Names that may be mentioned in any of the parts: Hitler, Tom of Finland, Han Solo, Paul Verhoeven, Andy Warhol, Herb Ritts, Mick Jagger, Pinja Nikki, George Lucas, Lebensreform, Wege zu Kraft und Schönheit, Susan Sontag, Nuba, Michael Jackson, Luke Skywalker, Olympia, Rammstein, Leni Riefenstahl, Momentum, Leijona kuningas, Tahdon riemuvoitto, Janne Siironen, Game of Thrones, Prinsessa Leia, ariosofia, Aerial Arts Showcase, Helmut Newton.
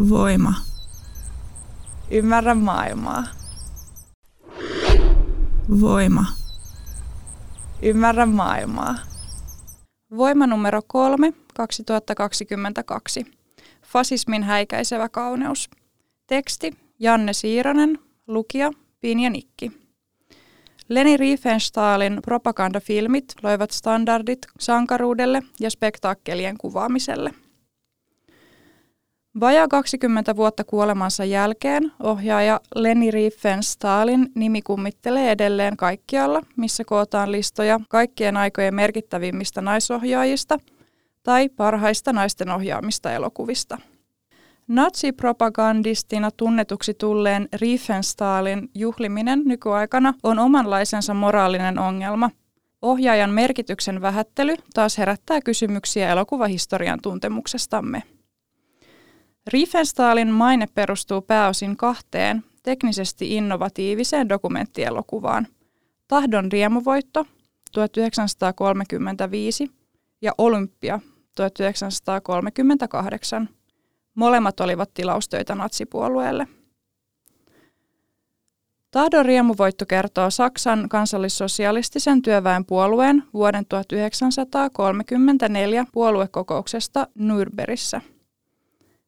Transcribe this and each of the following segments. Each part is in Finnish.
Voima. Ymmärrä maailmaa. Voima. Ymmärrä maailmaa. Voima numero 3, 2022. Fasismin häikäisevä kauneus. Teksti Janne Siironen, lukija Pinja Nikki. Leni Riefenstahlin propagandafilmit loivat standardit sankaruudelle ja spektaakkelien kuvaamiselle. Vajaa 20 vuotta kuolemansa jälkeen ohjaaja Leni Riefenstahlin nimi kummittelee edelleen kaikkialla, missä kootaan listoja kaikkien aikojen merkittävimmistä naisohjaajista tai parhaista naisten ohjaamista elokuvista. Natsipropagandistina tunnetuksi tulleen Riefenstahlin juhliminen nykyaikana on omanlaisensa moraalinen ongelma. Ohjaajan merkityksen vähättely taas herättää kysymyksiä elokuvahistorian tuntemuksestamme. Riefenstahlin maine perustuu pääosin kahteen teknisesti innovatiiviseen dokumenttielokuvaan. Tahdon riemuvoitto 1935 ja Olympia 1938. Molemmat olivat tilaustöitä natsipuolueelle. Tahdon riemuvoitto kertoo Saksan kansallissosialistisen työväenpuolueen vuoden 1934 puoluekokouksesta Nürnbergissä.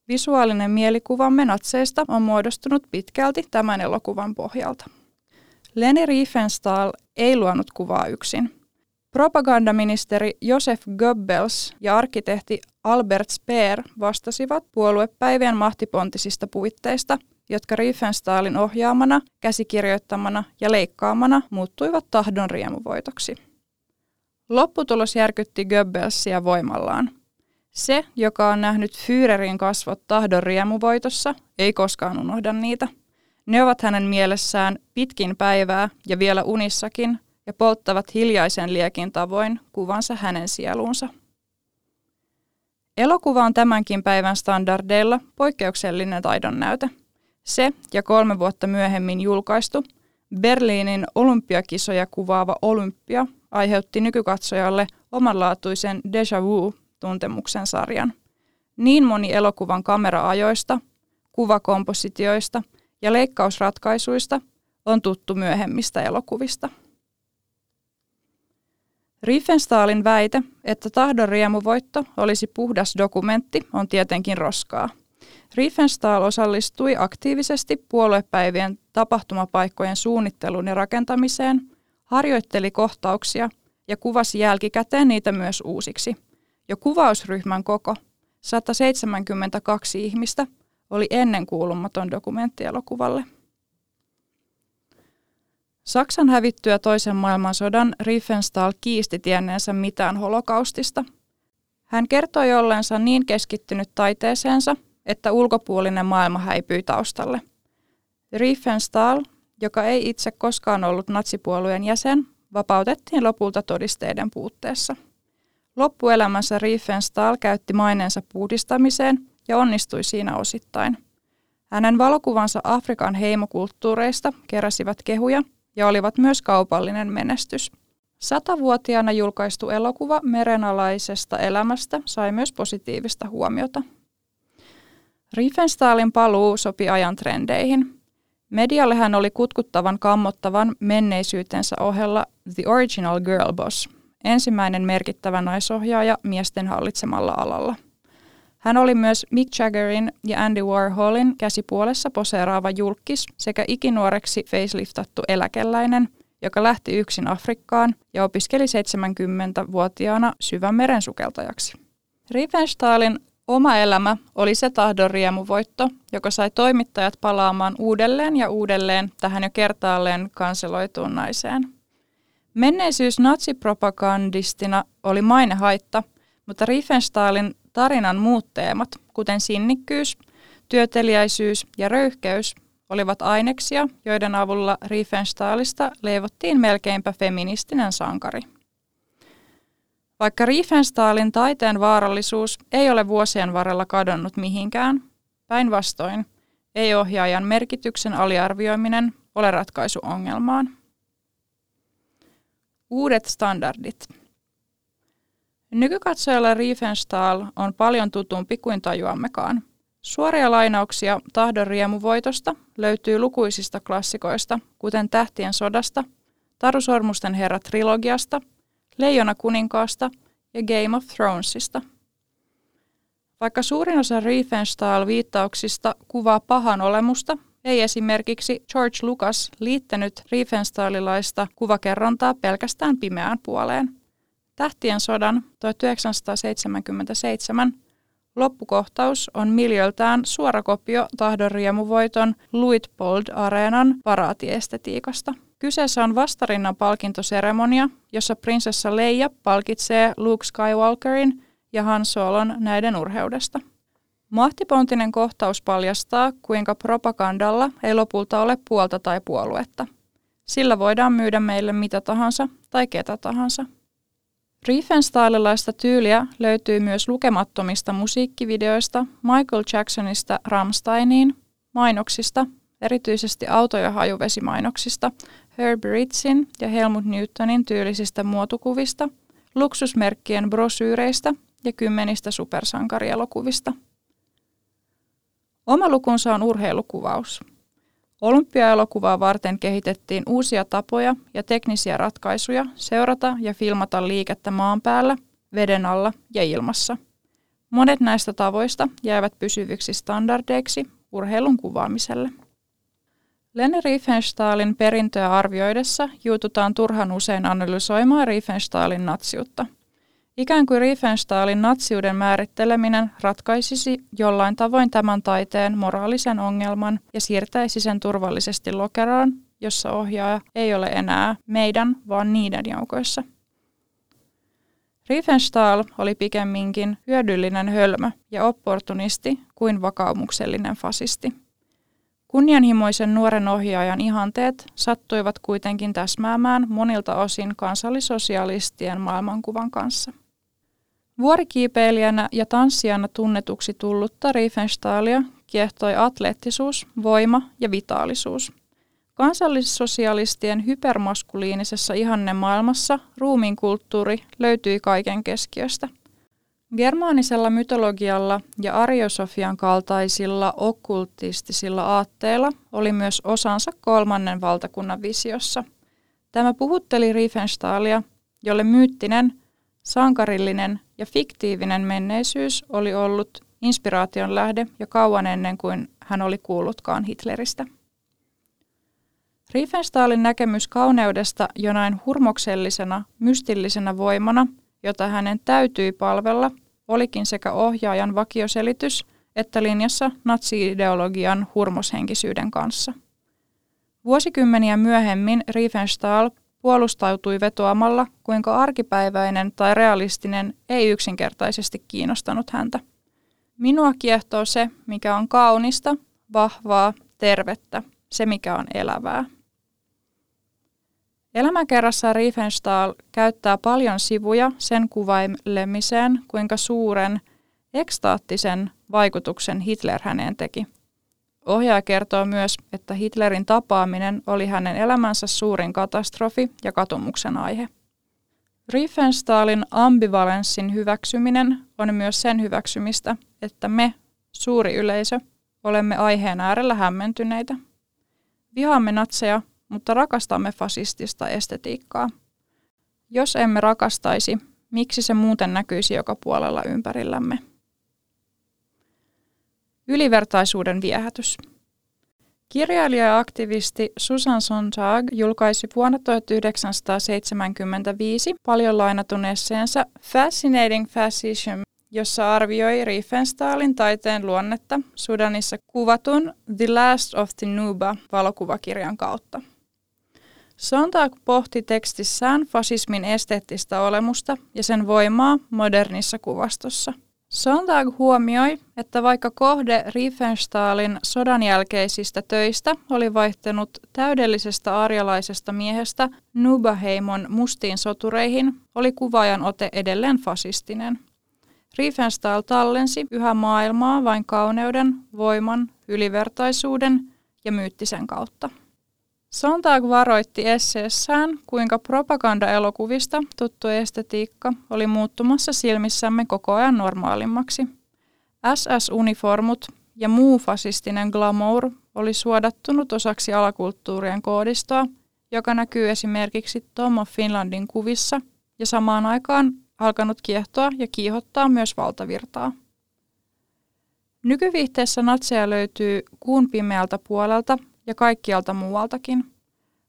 Visuaalinen mielikuvamme natseista on muodostunut pitkälti tämän elokuvan pohjalta. Leni Riefenstahl ei luonut kuvaa yksin. Propagandaministeri Joseph Goebbels ja arkkitehti Albert Speer vastasivat puoluepäivien mahtipontisista puitteista, jotka Riefenstahlin ohjaamana, käsikirjoittamana ja leikkaamana muuttuivat tahdon riemuvoitoksi. Lopputulos järkytti Goebbelsia voimallaan. Se, joka on nähnyt Führerin kasvot tahdon riemuvoitossa, ei koskaan unohda niitä. Ne ovat hänen mielessään pitkin päivää ja vielä unissakin ja polttavat hiljaisen liekin tavoin kuvansa hänen sieluunsa. Elokuva on tämänkin päivän standardeilla poikkeuksellinen taidonnäyte. Se ja 3 vuotta myöhemmin julkaistu Berliinin olympiakisoja kuvaava Olympia aiheutti nykykatsojalle omanlaatuisen déjà vu tuntemuksen sarjan. Niin moni elokuvan kameraajoista, kuvakompositioista ja leikkausratkaisuista on tuttu myöhemmistä elokuvista. Riefenstahlin väite, että tahdon riemuvoitto olisi puhdas dokumentti, on tietenkin roskaa. Riefenstahl osallistui aktiivisesti puoluepäivien tapahtumapaikkojen suunnitteluun ja rakentamiseen, harjoitteli kohtauksia ja kuvasi jälkikäteen niitä myös uusiksi. Jo kuvausryhmän koko, 172 ihmistä, oli ennenkuulumaton dokumenttielokuvalle. Saksan hävittyä toisen maailmansodan Riefenstahl kiisti tienneensä mitään holokaustista. Hän kertoi olleensa niin keskittynyt taiteeseensa, että ulkopuolinen maailma häipyi taustalle. Riefenstahl, joka ei itse koskaan ollut natsipuolueen jäsen, vapautettiin lopulta todisteiden puutteessa. Loppuelämänsä Riefenstahl käytti maineensa puhdistamiseen ja onnistui siinä osittain. Hänen valokuvansa Afrikan heimokulttuureista keräsivät kehuja ja olivat myös kaupallinen menestys. 100-vuotiaana julkaistu elokuva merenalaisesta elämästä sai myös positiivista huomiota. Riefenstahlin paluu sopi ajan trendeihin. Medialle hän oli kutkuttavan kammottavan menneisyytensä ohella The Original Girlboss, ensimmäinen merkittävä naisohjaaja miesten hallitsemalla alalla. Hän oli myös Mick Jaggerin ja Andy Warholin käsipuolessa poseeraava julkkis sekä ikinuoreksi faceliftattu eläkeläinen, joka lähti yksin Afrikkaan ja opiskeli 70-vuotiaana syvämeren sukeltajaksi. Riefenstahlin oma elämä oli se tahdon riemuvoitto, joka sai toimittajat palaamaan uudelleen ja uudelleen tähän jo kertaalleen kanseloituun naiseen. Menneisyys natsipropagandistina oli mainehaitta, mutta Riefenstahlin tarinan muut teemat, kuten sinnikkyys, työteliäisyys ja röyhkeys, olivat aineksia, joiden avulla Riefenstahlista leivottiin melkeinpä feministinen sankari. Vaikka Riefenstahlin taiteen vaarallisuus ei ole vuosien varrella kadonnut mihinkään, päinvastoin ei ohjaajan merkityksen aliarvioiminen ole ratkaisu ongelmaan. Uudet standardit. Nykykatsojalla Riefenstahl on paljon tutumpi kuin tajuammekaan. Suoria lainauksia Tahdon riemuvoitosta löytyy lukuisista klassikoista, kuten Tähtien sodasta, Tarusormusten Herra -trilogiasta, Leijona kuninkaasta ja Game of Thronesista. Vaikka suurin osa Riefenstahl-viittauksista kuvaa pahan olemusta, ei esimerkiksi George Lucas liittänyt Riefenstahlilaista kuvakerrontaa pelkästään pimeään puoleen. Tähtien sodan 1977 loppukohtaus on miljöiltään suora kopio Tahdon riemuvoiton Luitpold-areenan paraatiestetiikasta. Kyseessä on vastarinnan palkintoseremonia, jossa prinsessa Leia palkitsee Luke Skywalkerin ja Han Solon näiden urheudesta. Mahtipontinen kohtaus paljastaa, kuinka propagandalla ei lopulta ole puolta tai puoluetta. Sillä voidaan myydä meille mitä tahansa tai ketä tahansa. Riefenstahlilaista tyyliä löytyy myös lukemattomista musiikkivideoista Michael Jacksonista Rammsteiniin, mainoksista, erityisesti auto- ja hajuvesimainoksista, Herb Ritsin ja Helmut Newtonin tyylisistä muotukuvista, luksusmerkkien brosyyreistä ja kymmenistä supersankarielokuvista. Oma lukunsa on urheilukuvaus. Olympiaelokuvaa varten kehitettiin uusia tapoja ja teknisiä ratkaisuja seurata ja filmata liikettä maan päällä, veden alla ja ilmassa. Monet näistä tavoista jäävät pysyviksi standardeiksi urheilun kuvaamiselle. Leni Riefenstahlin perintöä arvioidessa juututaan turhan usein analysoimaan Riefenstahlin natsiutta. Ikään kuin Riefenstahlin natsiuden määritteleminen ratkaisisi jollain tavoin tämän taiteen moraalisen ongelman ja siirtäisi sen turvallisesti lokeroon, jossa ohjaaja ei ole enää meidän, vaan niiden joukoissa. Riefenstahl oli pikemminkin hyödyllinen hölmö ja opportunisti kuin vakaumuksellinen fasisti. Kunnianhimoisen nuoren ohjaajan ihanteet sattuivat kuitenkin täsmäämään monilta osin kansallisosialistien maailmankuvan kanssa. Vuorikiipeilijänä ja tanssijana tunnetuksi tullutta Riefenstahlia kiehtoi atleettisuus, voima ja vitaalisuus. Kansallissosialistien hypermaskuliinisessa ihannemaailmassa ruumiinkulttuuri löytyi kaiken keskiöstä. Germaanisella mytologialla ja ariosofian kaltaisilla okkultistisilla aatteilla oli myös osansa kolmannen valtakunnan visiossa. Tämä puhutteli Riefenstahlia, jolle myyttinen, sankarillinen ja fiktiivinen menneisyys oli ollut inspiraation lähde jo kauan ennen kuin hän oli kuullutkaan Hitleristä. Riefenstahlin näkemys kauneudesta jonain hurmoksellisena, mystillisenä voimana, jota hänen täytyi palvella, olikin sekä ohjaajan vakioselitys että linjassa natsi-ideologian hurmoshenkisyyden kanssa. Vuosikymmeniä myöhemmin Riefenstahl puolustautui vetoamalla, kuinka arkipäiväinen tai realistinen ei yksinkertaisesti kiinnostanut häntä. Minua kiehtoo se, mikä on kaunista, vahvaa, tervettä, se mikä on elävää. Elämäkerrassaan Riefenstahl käyttää paljon sivuja sen kuvailemiseen, kuinka suuren, ekstaattisen vaikutuksen Hitler häneen teki. Ohjaaja kertoo myös, että Hitlerin tapaaminen oli hänen elämänsä suurin katastrofi ja katumuksen aihe. Riefenstahlin ambivalenssin hyväksyminen on myös sen hyväksymistä, että me, suuri yleisö, olemme aiheen äärellä hämmentyneitä. Vihaamme natseja, mutta rakastamme fasistista estetiikkaa. Jos emme rakastaisi, miksi se muuten näkyisi joka puolella ympärillämme? Ylivertaisuuden viehätys. Kirjailija ja aktivisti Susan Sontag julkaisi vuonna 1975 paljon lainatun esseensä Fascinating Fascism, jossa arvioi Riefenstahlin taiteen luonnetta Sudanissa kuvatun The Last of the Nuba -valokuvakirjan kautta. Sontag pohti tekstissään fasismin esteettistä olemusta ja sen voimaa modernissa kuvastossa. Sontag huomioi, että vaikka kohde Riefenstahlin sodanjälkeisistä töistä oli vaihtunut täydellisestä arjalaisesta miehestä Nuba-heimon mustiin sotureihin, oli kuvaajan ote edelleen fasistinen. Riefenstahl tallensi yhä maailmaa vain kauneuden, voiman, ylivertaisuuden ja myyttisen kautta. Sontag varoitti esseessään, kuinka propagandaelokuvista tuttu estetiikka oli muuttumassa silmissämme koko ajan normaalimmaksi. SS-uniformut ja muu fasistinen glamour oli suodattunut osaksi alakulttuurien koodistoa, joka näkyy esimerkiksi Tom of Finlandin kuvissa ja samaan aikaan alkanut kiehtoa ja kiihottaa myös valtavirtaa. Nykyviihteessä natseja löytyy kuun pimeältä puolelta ja kaikkialta muualtakin,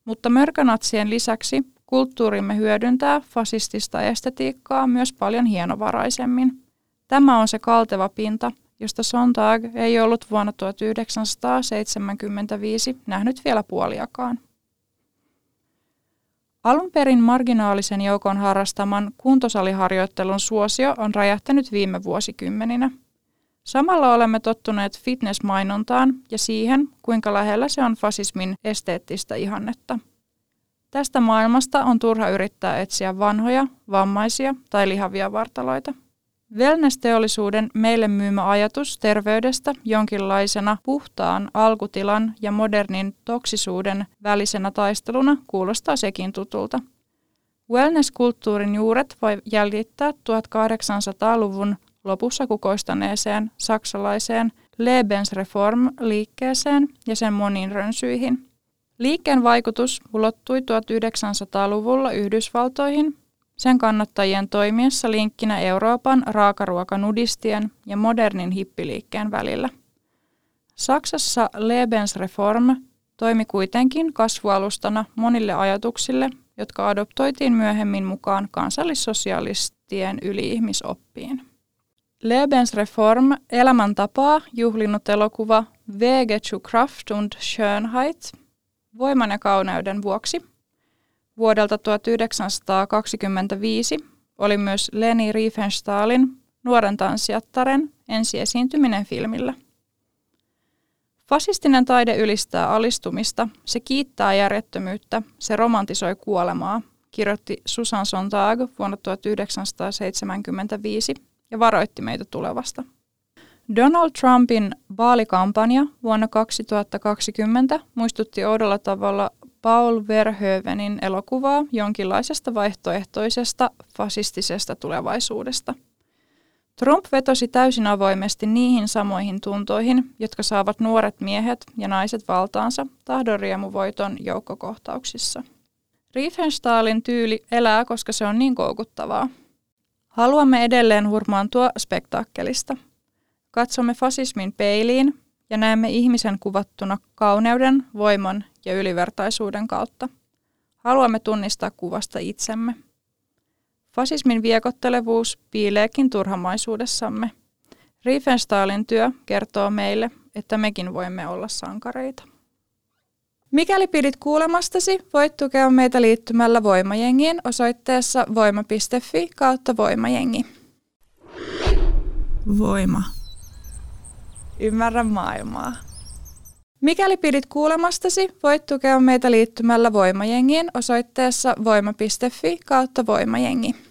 mutta mörkönatsien lisäksi kulttuurimme hyödyntää fasistista estetiikkaa myös paljon hienovaraisemmin. Tämä on se kalteva pinta, josta Sontag ei ollut vuonna 1975 nähnyt vielä puoliakaan. Alun perin marginaalisen joukon harrastaman kuntosaliharjoittelun suosio on räjähtänyt viime vuosikymmeninä. Samalla olemme tottuneet fitnessmainontaan ja siihen, kuinka lähellä se on fasismin esteettistä ihannetta. Tästä maailmasta on turha yrittää etsiä vanhoja, vammaisia tai lihavia vartaloita. Wellness-teollisuuden meille myymä ajatus terveydestä jonkinlaisena puhtaan alkutilan ja modernin toksisuuden välisenä taisteluna kuulostaa sekin tutulta. Wellness-kulttuurin juuret voi jäljittää 1800-luvun lopussa kukoistaneeseen saksalaiseen Lebensreform-liikkeeseen ja sen moniin rönsyihin. Liikkeen vaikutus ulottui 1900-luvulla Yhdysvaltoihin, sen kannattajien toimiessa linkkinä Euroopan raakaruokanudistien ja modernin hippiliikkeen välillä. Saksassa Lebensreform toimi kuitenkin kasvualustana monille ajatuksille, jotka adoptoitiin myöhemmin mukaan kansallissosialistien yli-ihmisoppiin. Lebensreform elämäntapaa juhlinnut elokuva Wege zu Kraft und Schönheit voiman ja kauneuden vuoksi vuodelta 1925 oli myös Leni Riefenstahlin nuoren tanssijattaren ensiesiintyminen filmillä. Fasistinen taide ylistää alistumista, se kiittää järjettömyyttä, se romantisoi kuolemaa, kirjoitti Susan Sontag vuonna 1975 ja varoitti meitä tulevasta. Donald Trumpin vaalikampanja vuonna 2020 muistutti oudolla tavalla Paul Verhoevenin elokuvaa jonkinlaisesta vaihtoehtoisesta fasistisesta tulevaisuudesta. Trump vetosi täysin avoimesti niihin samoihin tuntoihin, jotka saavat nuoret miehet ja naiset valtaansa tahdon riemuvoiton joukkokohtauksissa. Riefenstahlin tyyli elää, koska se on niin koukuttavaa. Haluamme edelleen hurmaantua spektaakkelista. Katsomme fasismin peiliin ja näemme ihmisen kuvattuna kauneuden, voiman ja ylivertaisuuden kautta. Haluamme tunnistaa kuvasta itsemme. Fasismin viekottelevuus piileekin turhamaisuudessamme. Riefenstahlin työ kertoo meille, että mekin voimme olla sankareita. Mikäli pidit kuulemastasi, voit tukea meitä liittymällä Voimajengiin osoitteessa voima.fi/voimajengi. Voima. Ymmärrä maailmaa. Mikäli pidit kuulemastasi, voit tukea meitä liittymällä Voimajengiin osoitteessa voima.fi/voimajengi.